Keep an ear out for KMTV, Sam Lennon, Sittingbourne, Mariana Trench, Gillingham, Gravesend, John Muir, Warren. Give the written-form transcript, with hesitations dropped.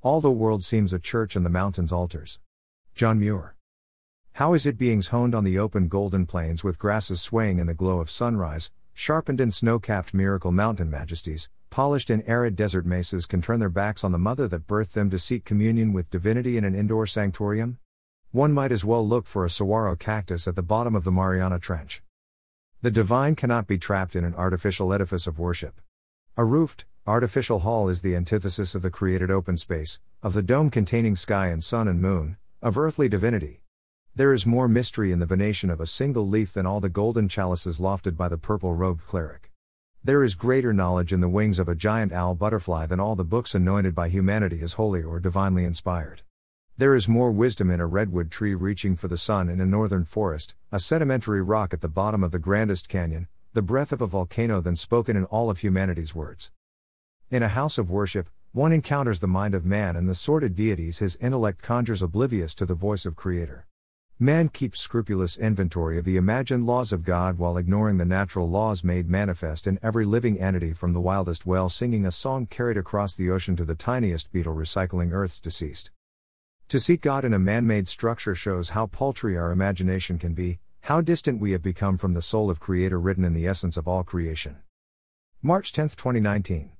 All the world seems a church and the mountain's altars. John Muir. How is it beings honed on the open golden plains with grasses swaying in the glow of sunrise, sharpened in snow-capped miracle mountain majesties, polished in arid desert mesas can turn their backs on the mother that birthed them to seek communion with divinity in an indoor sanctorium? One might as well look for a saguaro cactus at the bottom of the Mariana Trench. The divine cannot be trapped in an artificial edifice of worship. A roofed, artificial hall is the antithesis of the created open space, of the dome containing sky and sun and moon, of earthly divinity. There is more mystery in the venation of a single leaf than all the golden chalices lofted by the purple-robed cleric. There is greater knowledge in the wings of a giant owl butterfly than all the books anointed by humanity as holy or divinely inspired. There is more wisdom in a redwood tree reaching for the sun in a northern forest, a sedimentary rock at the bottom of the grandest canyon, the breath of a volcano than spoken in all of humanity's words. In a house of worship, one encounters the mind of man and the sordid deities his intellect conjures oblivious to the voice of Creator. Man keeps scrupulous inventory of the imagined laws of God while ignoring the natural laws made manifest in every living entity, from the wildest whale singing a song carried across the ocean to the tiniest beetle recycling Earth's deceased. To seek God in a man-made structure shows how paltry our imagination can be, how distant we have become from the soul of Creator written in the essence of all creation. March 10, 2019.